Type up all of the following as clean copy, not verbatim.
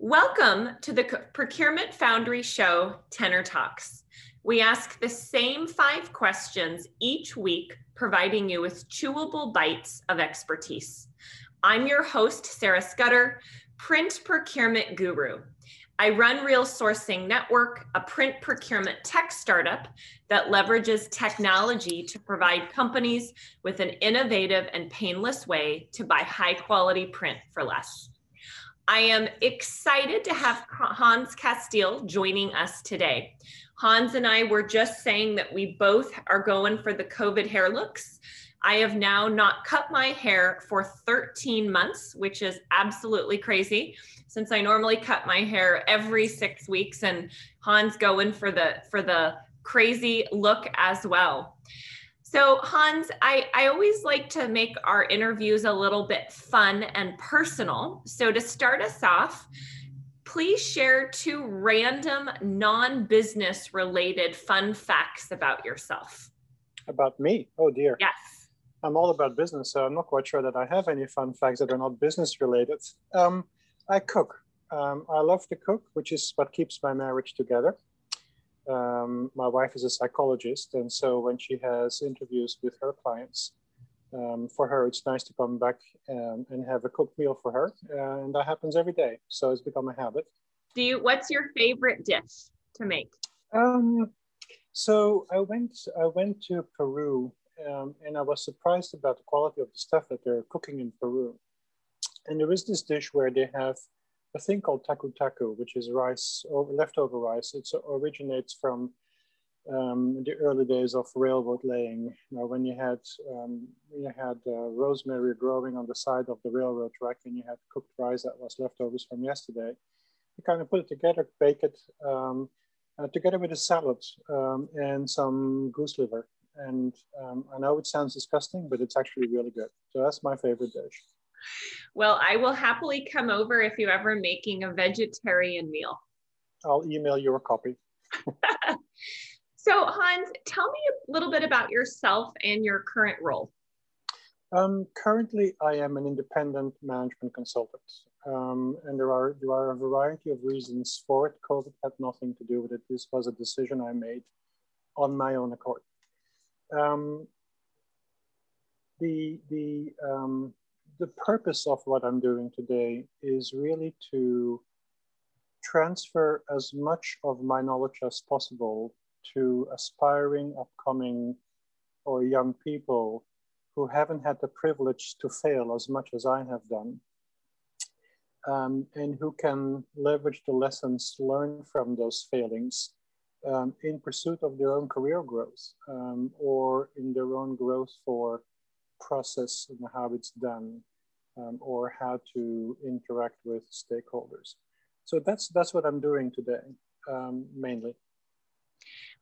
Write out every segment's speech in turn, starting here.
Welcome to the Procurement Foundry Show, Tenor Talks. We ask the same 5 questions each week, providing you with chewable bites of expertise. I'm your host, Sarah Scudder, print procurement guru. I run Real Sourcing Network, a print procurement tech startup that leverages technology to provide companies with an innovative and painless way to buy high-quality print for less. I am excited to have Hans Castile joining us today. Hans and I were just saying that we both are going for the COVID hair looks. I have now not cut my hair for 13 months, which is absolutely crazy, since I normally cut my hair every 6 weeks, and Hans going for the crazy look as well. So Hans, I always like to make our interviews a little bit fun and personal. So to start us off, please share 2 random non-business related fun facts about yourself. About me? Oh dear. Yes. I'm all about business, so I'm not quite sure that I have any fun facts that are not business related. I cook. I love to cook, which is what keeps my marriage together. My wife is a psychologist, and so when she has interviews with her clients, for her it's nice to come back and have a cooked meal for her, and that happens every day, so it's become a habit. What's your favorite dish to make? So I went to Peru, and I was surprised about the quality of the stuff that they're cooking in Peru. And there is this dish where they have a thing called taku-taku, which is rice, or leftover rice. It originates from the early days of railroad laying. Now, when you had rosemary growing on the side of the railroad track, and you had cooked rice that was leftovers from yesterday, you kind of put it together, bake it together with a salad and some goose liver. And I know it sounds disgusting, but it's actually really good. So that's my favorite dish. Well, I will happily come over if you're ever making a vegetarian meal. I'll email you a copy. So Hans, tell me a little bit about yourself and your current role. Currently, I am an independent management consultant. And there are a variety of reasons for it. COVID had nothing to do with it. This was a decision I made on my own accord. The purpose of what I'm doing today is really to transfer as much of my knowledge as possible to aspiring, upcoming, or young people who haven't had the privilege to fail as much as I have done, and who can leverage the lessons learned from those failings in pursuit of their own career growth, or in their own growth for process and how it's done, or how to interact with stakeholders. So that's what I'm doing today, mainly.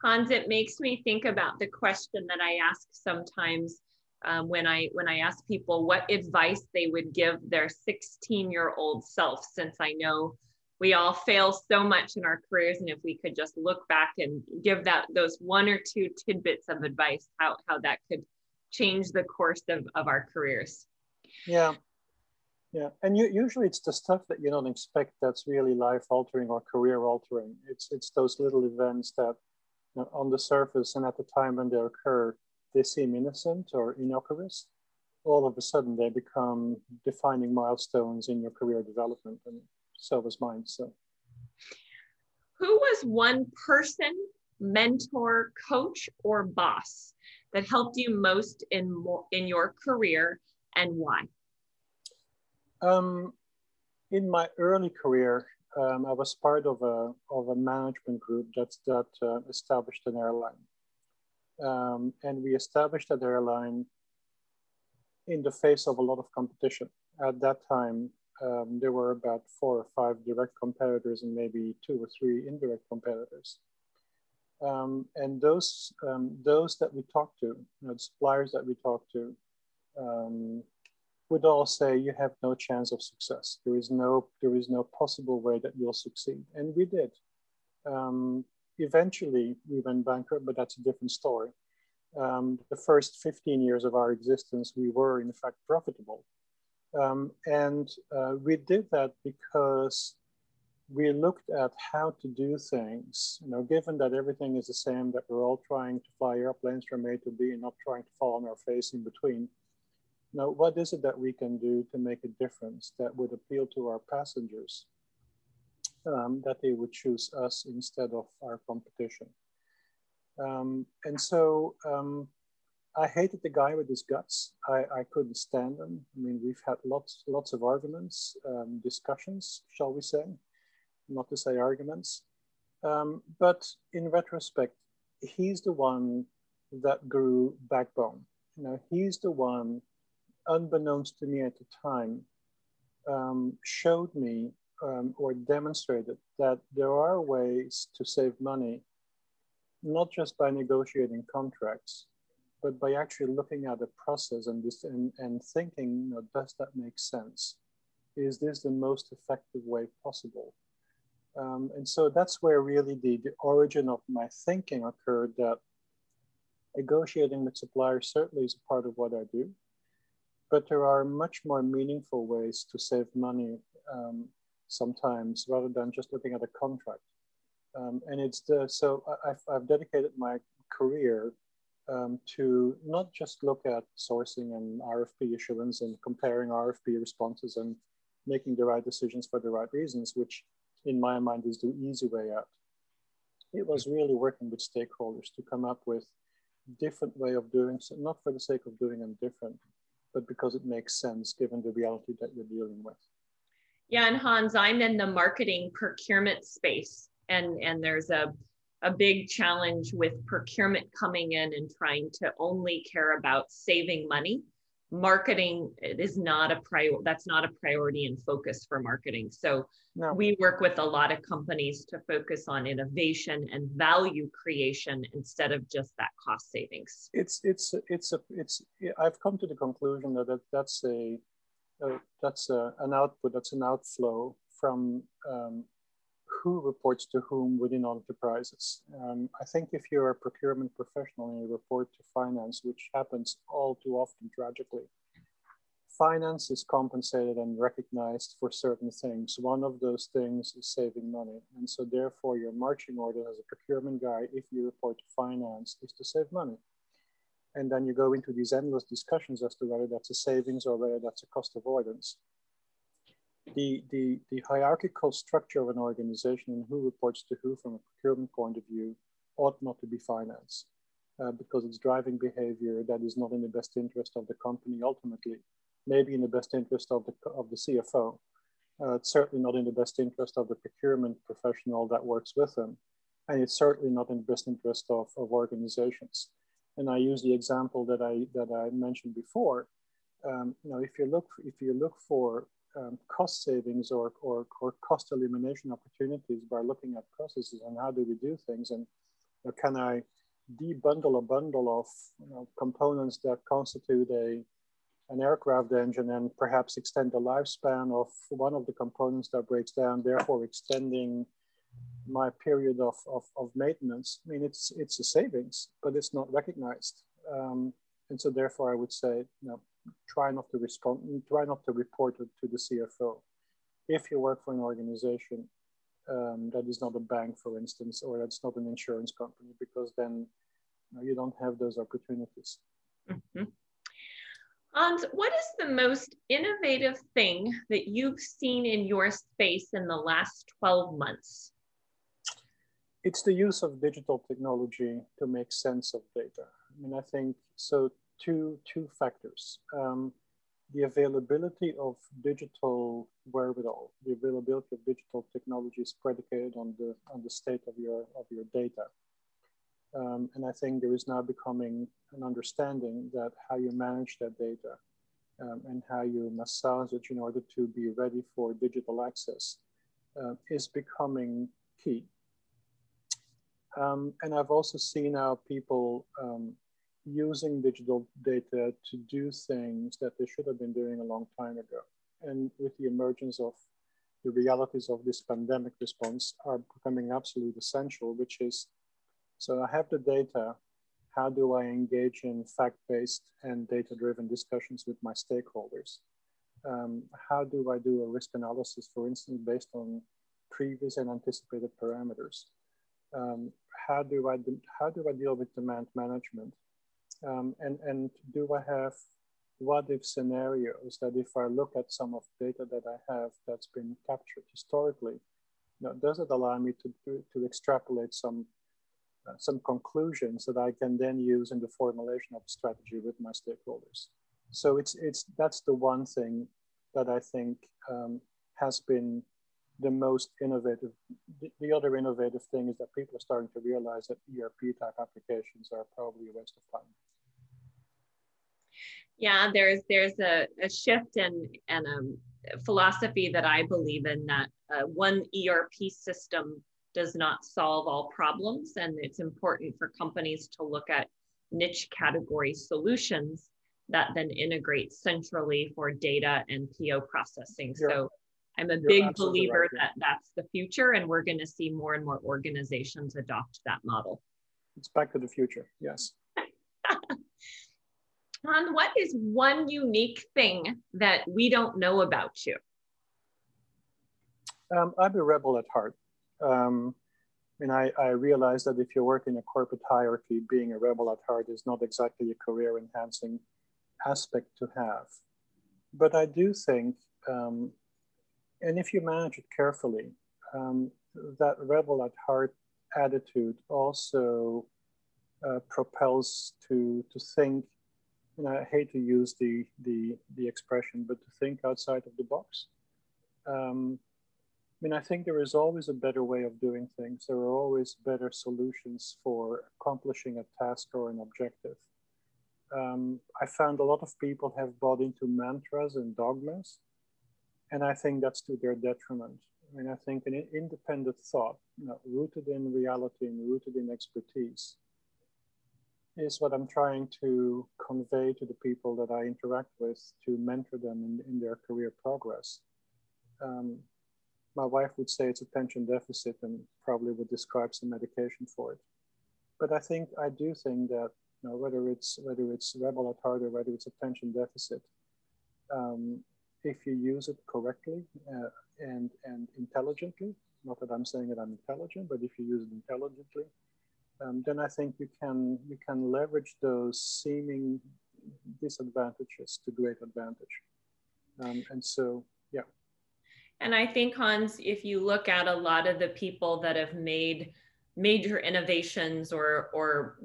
Hans, it makes me think about the question that I ask sometimes when I ask people what advice they would give their 16-year-old self, since I know we all fail so much in our careers, and if we could just look back and give those 1 or 2 tidbits of advice, how that could change the course of our careers. Yeah. And usually it's the stuff that you don't expect that's really life-altering or career-altering. It's those little events that, you know, on the surface and at the time when they occur, they seem innocent or innocuous. All of a sudden, they become defining milestones in your career development, and so was mine. So, who was one person, mentor, coach, or boss that helped you most in your career, and why? In my early career, I was part of a management group that established an airline, and we established that airline in the face of a lot of competition. At that time, there were about 4 or 5 direct competitors and maybe 2 or 3 indirect competitors. And those that we talked to, the suppliers that we talked to, would all say, you have no chance of success. There is no possible way that you'll succeed. And we did. Eventually, we went bankrupt, but that's a different story. The first 15 years of our existence, we were in fact profitable. And we did that because we looked at how to do things, you know, given that everything is the same, that we're all trying to fly airplanes from A to B and not trying to fall on our face in between. Now, what is it that we can do to make a difference that would appeal to our passengers, that they would choose us instead of our competition? And so I hated the guy with his guts. I couldn't stand him. I mean, we've had lots of arguments, discussions, shall we say, not to say arguments. But in retrospect, he's the one that grew backbone. You know, he's the one, unbeknownst to me at the time, showed me or demonstrated that there are ways to save money, not just by negotiating contracts, but by actually looking at the process and thinking, you know, does that make sense? Is this the most effective way possible? And so that's where really the origin of my thinking occurred, that negotiating with suppliers certainly is a part of what I do, but there are much more meaningful ways to save money sometimes, rather than just looking at a contract. So I've dedicated my career to not just look at sourcing and RFP issuance and comparing RFP responses and making the right decisions for the right reasons, which in my mind is the easy way out. It was really working with stakeholders to come up with different way of doing so, not for the sake of doing them different, but because it makes sense given the reality that you're dealing with. Yeah, and Hans, I'm in the marketing procurement space, and there's a big challenge with procurement coming in and trying to only care about saving money. Marketing is not a priority. That's not a priority and focus for marketing. So no. We work with a lot of companies to focus on innovation and value creation instead of just that cost savings. I've come to the conclusion that that's an output. That's an outflow from who reports to whom within enterprises. I think if you're a procurement professional and you report to finance, which happens all too often tragically, finance is compensated and recognized for certain things. One of those things is saving money. And so therefore your marching order as a procurement guy, if you report to finance, is to save money. And then you go into these endless discussions as to whether that's a savings or whether that's a cost avoidance. The hierarchical structure of an organization and who reports to who from a procurement point of view ought not to be finance, because it's driving behavior that is not in the best interest of the company ultimately, maybe in the best interest of the CFO, it's certainly not in the best interest of the procurement professional that works with them, and it's certainly not in the best interest of organizations. And I use the example that I mentioned before. You know, if you look for cost savings or cost elimination opportunities by looking at processes and how do we do things, and can I debundle a bundle of, you know, components that constitute an aircraft engine and perhaps extend the lifespan of one of the components that breaks down, therefore extending my period of maintenance. I mean, it's a savings, but it's not recognized, and so therefore I would say, you know, try not to report it to the CFO. If you work for an organization that is not a bank, for instance, or that's not an insurance company, because then you don't have those opportunities. Mm-hmm. What is the most innovative thing that you've seen in your space in the last 12 months? It's the use of digital technology to make sense of data. I mean, I think so. Two factors, the availability of digital wherewithal, the availability of digital technology is predicated on the state of your data. And I think there is now becoming an understanding that how you manage that data and how you massage it in order to be ready for digital access is becoming key. And I've also seen now people using digital data to do things that they should have been doing a long time ago. And with the emergence of the realities of this pandemic response are becoming absolutely essential, which is, so I have the data, how do I engage in fact-based and data-driven discussions with my stakeholders? how do I do a risk analysis, for instance, based on previous and anticipated parameters? How do I deal with demand management? And do I have what-if scenarios that if I look at some of data that I have that's been captured historically, now, does it allow me to extrapolate some conclusions that I can then use in the formulation of strategy with my stakeholders? So that's the one thing that I think has been the most innovative. The other innovative thing is that people are starting to realize that ERP type applications are probably a waste of time. Yeah, there's a shift and a philosophy that I believe in, that one ERP system does not solve all problems, and it's important for companies to look at niche category solutions that then integrate centrally for data and PO processing. Sure. So I'm a big believer that that's the future, and we're going to see more and more organizations adopt that model. It's back to the future, yes. Hans, what is one unique thing that we don't know about you? I'm a rebel at heart. And I realize that if you work in a corporate hierarchy, being a rebel at heart is not exactly a career-enhancing aspect to have. But I do think, and if you manage it carefully, that rebel at heart attitude also propels to think, and I hate to use the expression, but to think outside of the box. I mean, I think there is always a better way of doing things. There are always better solutions for accomplishing a task or an objective. I found a lot of people have bought into mantras and dogmas, and I think that's to their detriment. I mean, I think an independent thought, rooted in reality and rooted in expertise, is what I'm trying to convey to the people that I interact with to mentor them in their career progress. My wife would say it's attention deficit and probably would describe some medication for it. But I do think that whether it's rebel at heart or whether it's attention deficit, if you use it correctly and intelligently, not that I'm saying that I'm intelligent, but if you use it intelligently, then I think you can leverage those seeming disadvantages to great advantage. And so, yeah. And I think, Hans, if you look at a lot of the people that have made major innovations or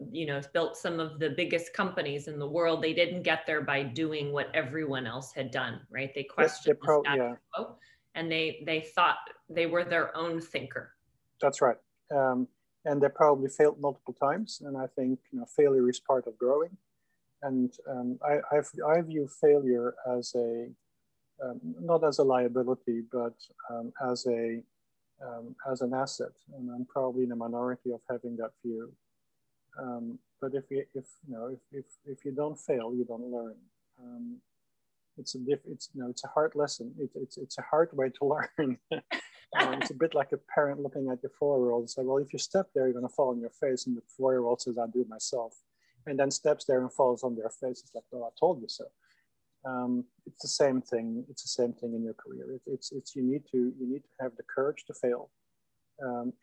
built some of the biggest companies in the world, they didn't get there by doing what everyone else had done, right? They questioned the status quo, and they thought they were their own thinker. That's right. And they probably failed multiple times. And I think failure is part of growing. And I view failure as not as a liability, but as an asset. And I'm probably in a minority of having that view. But if you don't fail, you don't learn. It's a hard lesson. It's a hard way to learn. It's a bit like a parent looking at your 4-year-old and say, well, if you step there, you're going to fall on your face. And the 4-year-old says, I'll do it myself. And then steps there and falls on their face. It's like, well, I told you so. It's the same thing. It's the same thing in your career. You need to have the courage to fail.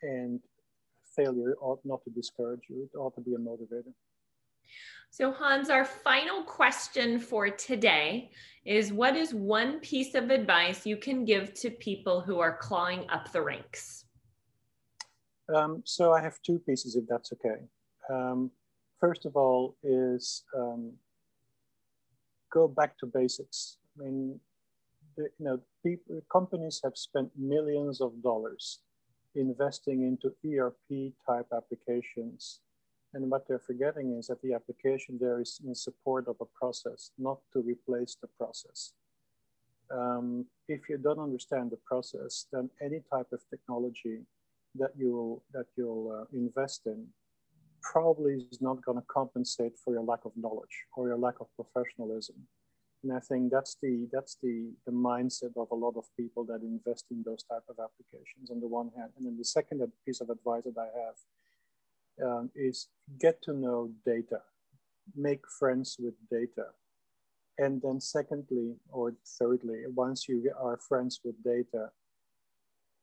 And failure ought not to discourage you. It ought to be a motivator. So Hans, our final question for today is, what is one piece of advice you can give to people who are clawing up the ranks? So I have two pieces, if that's okay. First of all is go back to basics. I mean, companies have spent millions of dollars investing into ERP type applications. And what they're forgetting is that the application there is in support of a process, not to replace the process. If you don't understand the process, then any type of technology that you'll invest in probably is not going to compensate for your lack of knowledge or your lack of professionalism. And I think that's the mindset of a lot of people that invest in those type of applications on the one hand. And then the second piece of advice that I have is get to know data, make friends with data, And then secondly, or thirdly, once you are friends with data,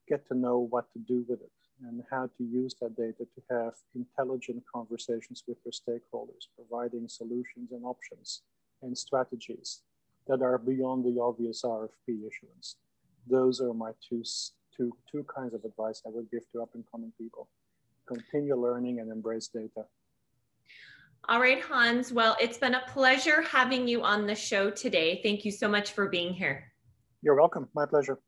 get to know what to do with it and how to use that data to have intelligent conversations with your stakeholders, providing solutions and options and strategies that are beyond the obvious RFP issuance. Those are my two kinds of advice I would give to up-and-coming people. Continue learning and embrace data. All right, Hans. Well, it's been a pleasure having you on the show today. Thank you so much for being here. You're welcome. My pleasure.